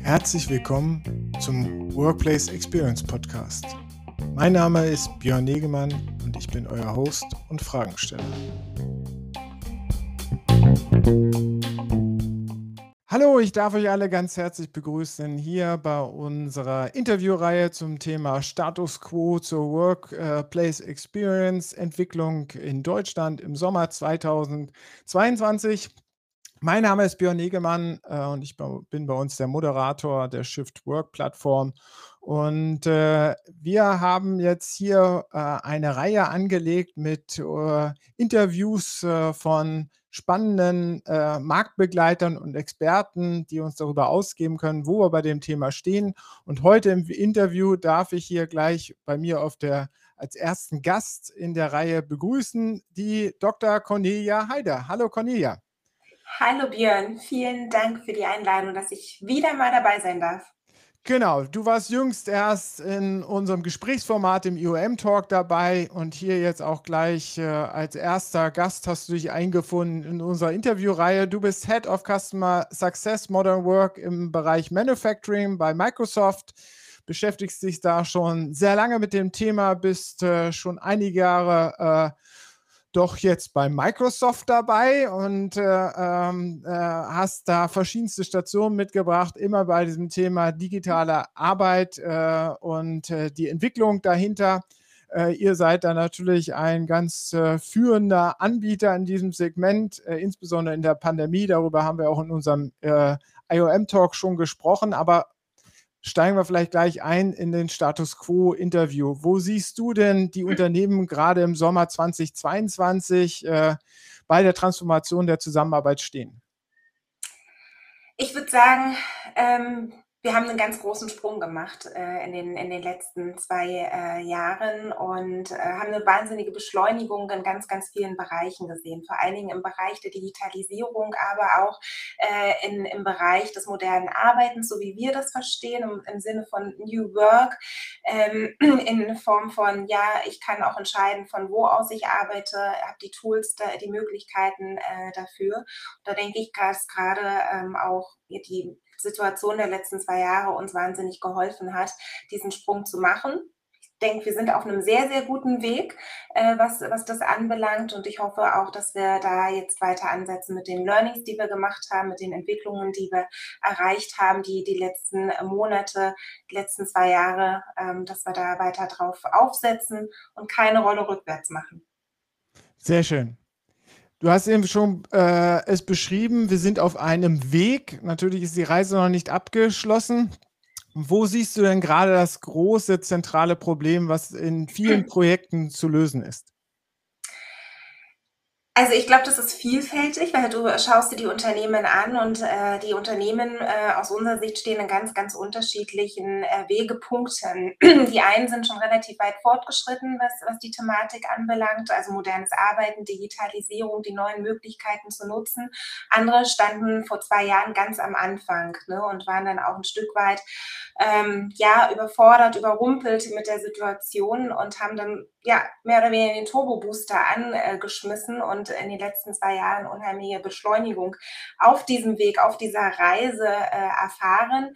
Herzlich willkommen zum Workplace Experience Podcast. Mein Name ist Björn Negemann und ich bin euer Host und Fragensteller. Hallo, ich darf euch alle ganz herzlich begrüßen hier bei unserer Interviewreihe zum Thema Status Quo zur Workplace Experience Entwicklung in Deutschland im Sommer 2022. Mein Name ist Björn Negemann und ich bin bei uns der Moderator der Shift Work Plattform. Und wir haben jetzt hier eine Reihe angelegt mit Interviews von spannenden Marktbegleitern und Experten, die uns darüber ausgeben können, wo wir bei dem Thema stehen. Und heute im Interview darf ich hier gleich bei mir als ersten Gast in der Reihe begrüßen, die Dr. Cornelia Heyde. Hallo Cornelia. Hallo Björn, vielen Dank für die Einladung, dass ich wieder mal dabei sein darf. Genau, du warst jüngst erst in unserem Gesprächsformat im IOM Talk dabei und hier jetzt auch gleich als erster Gast hast du dich eingefunden in unserer Interviewreihe. Du bist Head of Customer Success Modern Work im Bereich Manufacturing bei Microsoft, beschäftigst dich da schon sehr lange mit dem Thema, bist schon einige Jahre doch jetzt bei Microsoft dabei und hast da verschiedenste Stationen mitgebracht, immer bei diesem Thema digitale Arbeit und die Entwicklung dahinter. Ihr seid da natürlich ein ganz führender Anbieter in diesem Segment, insbesondere in der Pandemie. Darüber haben wir auch in unserem IOM-Talk schon gesprochen, aber steigen wir vielleicht gleich ein in den Status Quo-Interview. Wo siehst du denn die Unternehmen gerade im Sommer 2022 bei der Transformation der Zusammenarbeit stehen? Ich würde sagen, wir haben einen ganz großen Sprung gemacht in den letzten 2 Jahren und haben eine wahnsinnige Beschleunigung in ganz, ganz vielen Bereichen gesehen. Vor allen Dingen im Bereich der Digitalisierung, aber auch im Bereich des modernen Arbeitens, so wie wir das verstehen, im Sinne von New Work, in Form von, ja, ich kann auch entscheiden, von wo aus ich arbeite, habe die Tools, die Möglichkeiten dafür. Und da denke ich, dass gerade auch die Situation der letzten 2 Jahre uns wahnsinnig geholfen hat, diesen Sprung zu machen. Ich denke, wir sind auf einem sehr, sehr guten Weg, was das anbelangt und ich hoffe auch, dass wir da jetzt weiter ansetzen mit den Learnings, die wir gemacht haben, mit den Entwicklungen, die wir erreicht haben, die letzten Monate, die letzten 2 Jahre, dass wir da weiter drauf aufsetzen und keine Rolle rückwärts machen. Sehr schön. Du hast eben schon es beschrieben, wir sind auf einem Weg. Natürlich ist die Reise noch nicht abgeschlossen. Wo siehst du denn gerade das große, zentrale Problem, was in vielen Projekten zu lösen ist? Also ich glaube, das ist vielfältig, weil du schaust dir die Unternehmen an und die Unternehmen aus unserer Sicht stehen in ganz, ganz unterschiedlichen Wegepunkten. Die einen sind schon relativ weit fortgeschritten, was die Thematik anbelangt, also modernes Arbeiten, Digitalisierung, die neuen Möglichkeiten zu nutzen. Andere standen vor 2 Jahren ganz am Anfang, ne, und waren dann auch ein Stück weit überfordert, überrumpelt mit der Situation und haben dann mehr oder weniger den Turbo-Booster angeschmissen und in den letzten 2 Jahren unheimliche Beschleunigung auf diesem Weg, auf dieser Reise erfahren.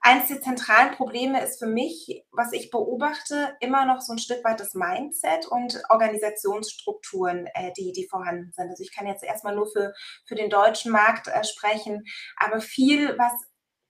Eins der zentralen Probleme ist für mich, was ich beobachte, immer noch so ein Stück weit das Mindset und Organisationsstrukturen, die vorhanden sind. Also ich kann jetzt erstmal nur für den deutschen Markt sprechen, aber viel, was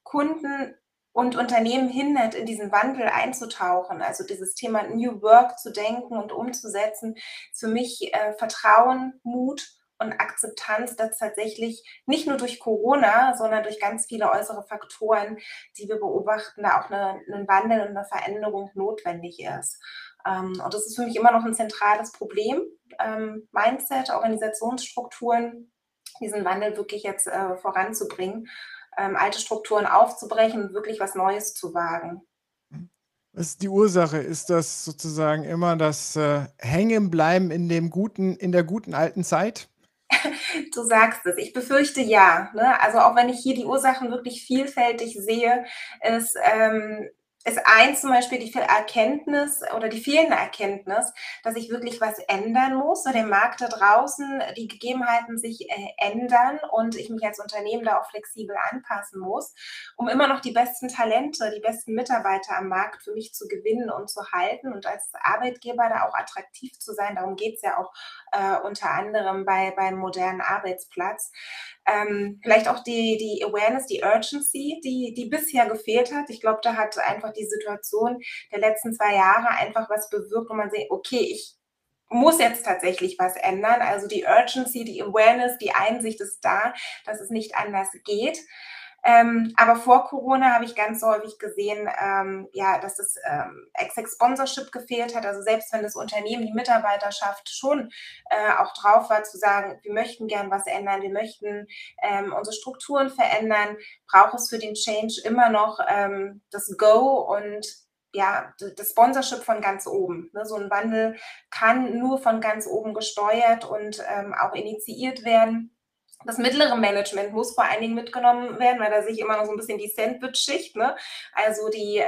Kunden und Unternehmen hindert, in diesen Wandel einzutauchen, also dieses Thema New Work zu denken und umzusetzen, ist für mich Vertrauen, Mut und Akzeptanz, dass tatsächlich nicht nur durch Corona, sondern durch ganz viele äußere Faktoren, die wir beobachten, da auch ein Wandel und eine Veränderung notwendig ist. Und das ist für mich immer noch ein zentrales Problem, Mindset, Organisationsstrukturen, diesen Wandel wirklich jetzt voranzubringen. Alte Strukturen aufzubrechen und wirklich was Neues zu wagen. Was ist die Ursache? Ist das sozusagen immer das Hängenbleiben in der guten alten Zeit? Du sagst es. Ich befürchte ja. Ne? Also auch wenn ich hier die Ursachen wirklich vielfältig sehe, ist ist eins zum Beispiel die Erkenntnis oder die fehlende Erkenntnis, dass ich wirklich was ändern muss, so der Markt da draußen, die Gegebenheiten sich ändern und ich mich als Unternehmen da auch flexibel anpassen muss, um immer noch die besten Talente, die besten Mitarbeiter am Markt für mich zu gewinnen und zu halten und als Arbeitgeber da auch attraktiv zu sein. Darum geht es ja auch unter anderem beim modernen Arbeitsplatz. Vielleicht auch die Awareness, die Urgency, die bisher gefehlt hat. Ich glaube, da hat einfach die Situation der letzten 2 Jahre einfach was bewirkt, wo man sieht, okay, ich muss jetzt tatsächlich was ändern. Also die Urgency, die Awareness, die Einsicht ist da, dass es nicht anders geht. Aber vor Corona habe ich ganz häufig gesehen, dass das Exec-Sponsorship gefehlt hat. Also selbst wenn das Unternehmen, die Mitarbeiterschaft schon auch drauf war, zu sagen, wir möchten gern was ändern, wir möchten unsere Strukturen verändern, braucht es für den Change immer noch das Go und ja, das Sponsorship von ganz oben. So ein Wandel kann nur von ganz oben gesteuert und auch initiiert werden. Das mittlere Management muss vor allen Dingen mitgenommen werden, weil da sehe ich immer noch so ein bisschen die Sandwich-Schicht, ne? Also die,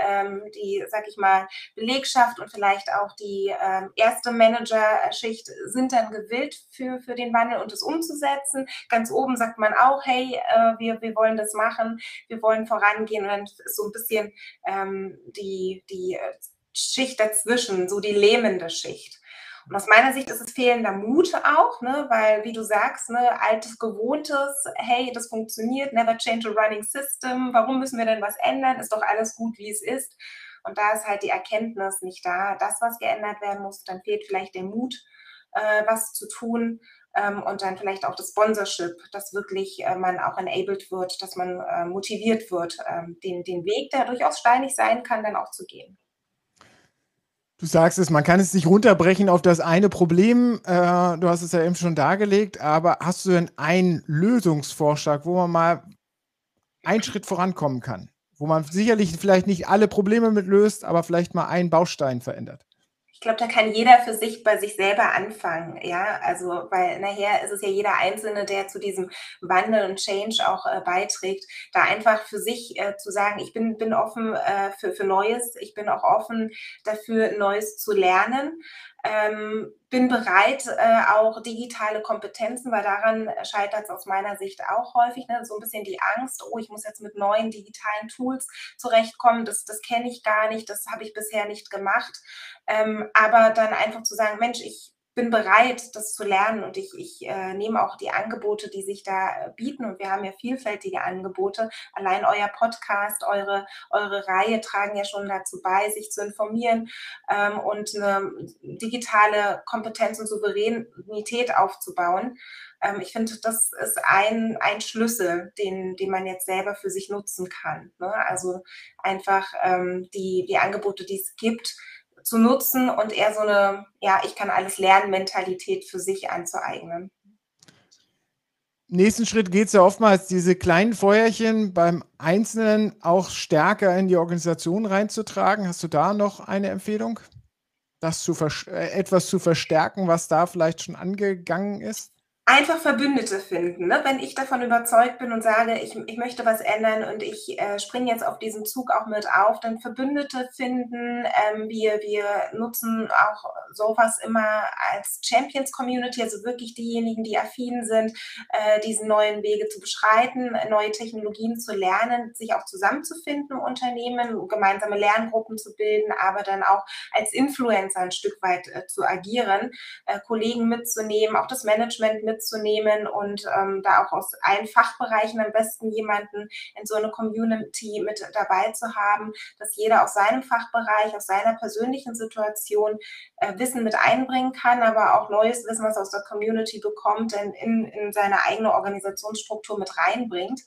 sag ich mal, Belegschaft und vielleicht auch die erste Manager-Schicht sind dann gewillt für den Wandel und es umzusetzen. Ganz oben sagt man auch, hey, wir wollen das machen, wir wollen vorangehen und dann ist so ein bisschen die Schicht dazwischen, so die lähmende Schicht. Und aus meiner Sicht ist es fehlender Mut auch, ne? Weil, wie du sagst, ne, altes, gewohntes, hey, das funktioniert, never change a running system, warum müssen wir denn was ändern, ist doch alles gut, wie es ist. Und da ist halt die Erkenntnis nicht da, das, was geändert werden muss, dann fehlt vielleicht der Mut, was zu tun und dann vielleicht auch das Sponsorship, dass wirklich man auch enabled wird, dass man motiviert wird, den Weg, der durchaus steinig sein kann, dann auch zu gehen. Du sagst es, man kann es nicht runterbrechen auf das eine Problem, du hast es ja eben schon dargelegt, aber hast du denn einen Lösungsvorschlag, wo man mal einen Schritt vorankommen kann, wo man sicherlich vielleicht nicht alle Probleme mit löst, aber vielleicht mal einen Baustein verändert? Ich glaube, da kann jeder für sich bei sich selber anfangen, ja, also weil nachher ist es ja jeder Einzelne, der zu diesem Wandel und Change auch beiträgt, da einfach für sich zu sagen, ich bin offen für Neues, ich bin auch offen dafür, Neues zu lernen. Bin bereit, auch digitale Kompetenzen, weil daran scheitert es aus meiner Sicht auch häufig, ne? So ein bisschen die Angst, oh, ich muss jetzt mit neuen digitalen Tools zurechtkommen, das kenne ich gar nicht, das habe ich bisher nicht gemacht, aber dann einfach zu sagen, Mensch, ich bin bereit, das zu lernen und ich nehme auch die Angebote, die sich da bieten und wir haben ja vielfältige Angebote. Allein euer Podcast, eure Reihe tragen ja schon dazu bei, sich zu informieren und eine digitale Kompetenz und Souveränität aufzubauen. Ich finde, das ist ein Schlüssel, den man jetzt selber für sich nutzen kann, ne? Also einfach die Angebote, die es gibt, zu nutzen und eher so eine, ja, ich kann alles lernen, Mentalität für sich anzueignen. Im nächsten Schritt geht es ja oftmals, diese kleinen Feuerchen beim Einzelnen auch stärker in die Organisation reinzutragen. Hast du da noch eine Empfehlung, das etwas zu verstärken, was da vielleicht schon angegangen ist? Einfach Verbündete finden, ne? Wenn ich davon überzeugt bin und sage, ich möchte was ändern und ich springe jetzt auf diesen Zug auch mit auf, dann Verbündete finden. Wir nutzen auch sowas immer als Champions-Community, also wirklich diejenigen, die affin sind, diesen neuen Wege zu beschreiten, neue Technologien zu lernen, sich auch zusammenzufinden im Unternehmen, gemeinsame Lerngruppen zu bilden, aber dann auch als Influencer ein Stück weit zu agieren, Kollegen mitzunehmen, auch das Management mitzunehmen und da auch aus allen Fachbereichen am besten jemanden in so eine Community mit dabei zu haben, dass jeder aus seinem Fachbereich, aus seiner persönlichen Situation Wissen mit einbringen kann, aber auch neues Wissen, was aus der Community bekommt, in seine eigene Organisationsstruktur mit reinbringt.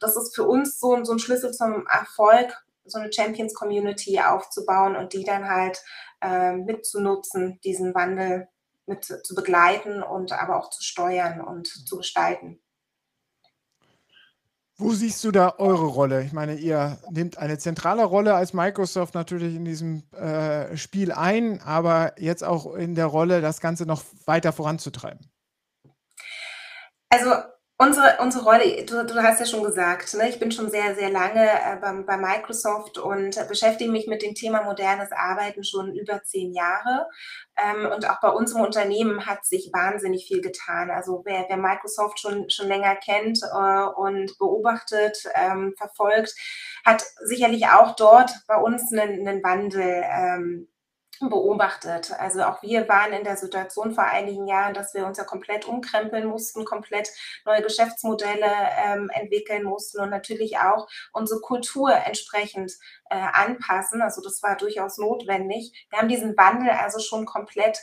Das ist für uns so ein Schlüssel zum Erfolg, so eine Champions-Community aufzubauen und die dann halt mitzunutzen, diesen Wandel mit zu begleiten und aber auch zu steuern und zu gestalten. Wo siehst du da eure Rolle? Ich meine, ihr nehmt eine zentrale Rolle als Microsoft natürlich in diesem Spiel ein, aber jetzt auch in der Rolle, das Ganze noch weiter voranzutreiben. Also Unsere Rolle, du hast ja schon gesagt, ne, ich bin schon sehr, sehr lange bei Microsoft und beschäftige mich mit dem Thema modernes Arbeiten schon über 10 Jahre. Und auch bei uns im Unternehmen hat sich wahnsinnig viel getan. Also wer Microsoft schon länger kennt und beobachtet, verfolgt, hat sicherlich auch dort bei uns einen Wandel beobachtet. Also auch wir waren in der Situation vor einigen Jahren, dass wir uns ja komplett umkrempeln mussten, komplett neue Geschäftsmodelle entwickeln mussten und natürlich auch unsere Kultur entsprechend anpassen. Also das war durchaus notwendig. Wir haben diesen Wandel also schon komplett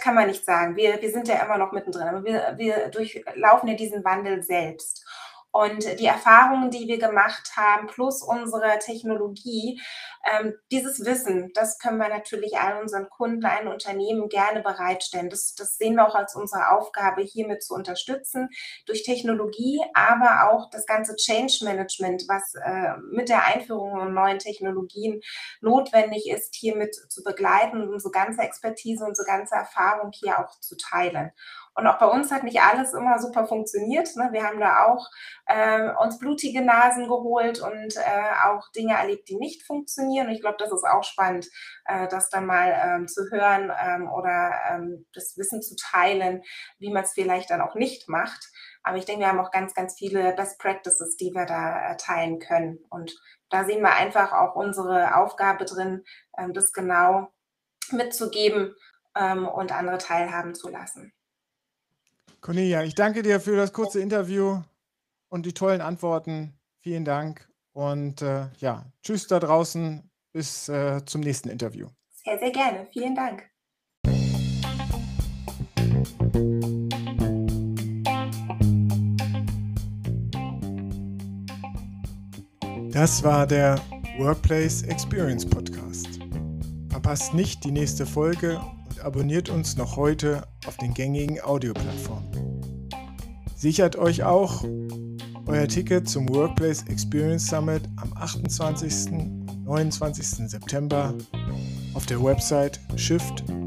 kann man nicht sagen. Wir sind ja immer noch mittendrin, aber wir durchlaufen ja diesen Wandel selbst. Und die Erfahrungen, die wir gemacht haben, plus unsere Technologie, dieses Wissen, das können wir natürlich allen unseren Kunden, allen Unternehmen gerne bereitstellen. Das sehen wir auch als unsere Aufgabe, hiermit zu unterstützen, durch Technologie, aber auch das ganze Change Management, was mit der Einführung von neuen Technologien notwendig ist, hiermit zu begleiten und unsere ganze Expertise, unsere ganze Erfahrung hier auch zu teilen. Und auch bei uns hat nicht alles immer super funktioniert. Ne? Wir haben da auch uns blutige Nasen geholt und auch Dinge erlebt, die nicht funktionieren. Und ich glaube, das ist auch spannend, das dann mal zu hören oder das Wissen zu teilen, wie man es vielleicht dann auch nicht macht. Aber ich denke, wir haben auch ganz, ganz viele Best Practices, die wir da teilen können. Und da sehen wir einfach auch unsere Aufgabe drin, das genau mitzugeben und andere teilhaben zu lassen. Cornelia, ich danke dir für das kurze Interview und die tollen Antworten. Vielen Dank und tschüss da draußen, bis zum nächsten Interview. Sehr, sehr gerne. Vielen Dank. Das war der Workplace Experience Podcast. Verpasst nicht die nächste Folge. Abonniert uns noch heute auf den gängigen Audioplattformen. Sichert euch auch euer Ticket zum Workplace Experience Summit am 28. und 29. September auf der Website shift-work.de.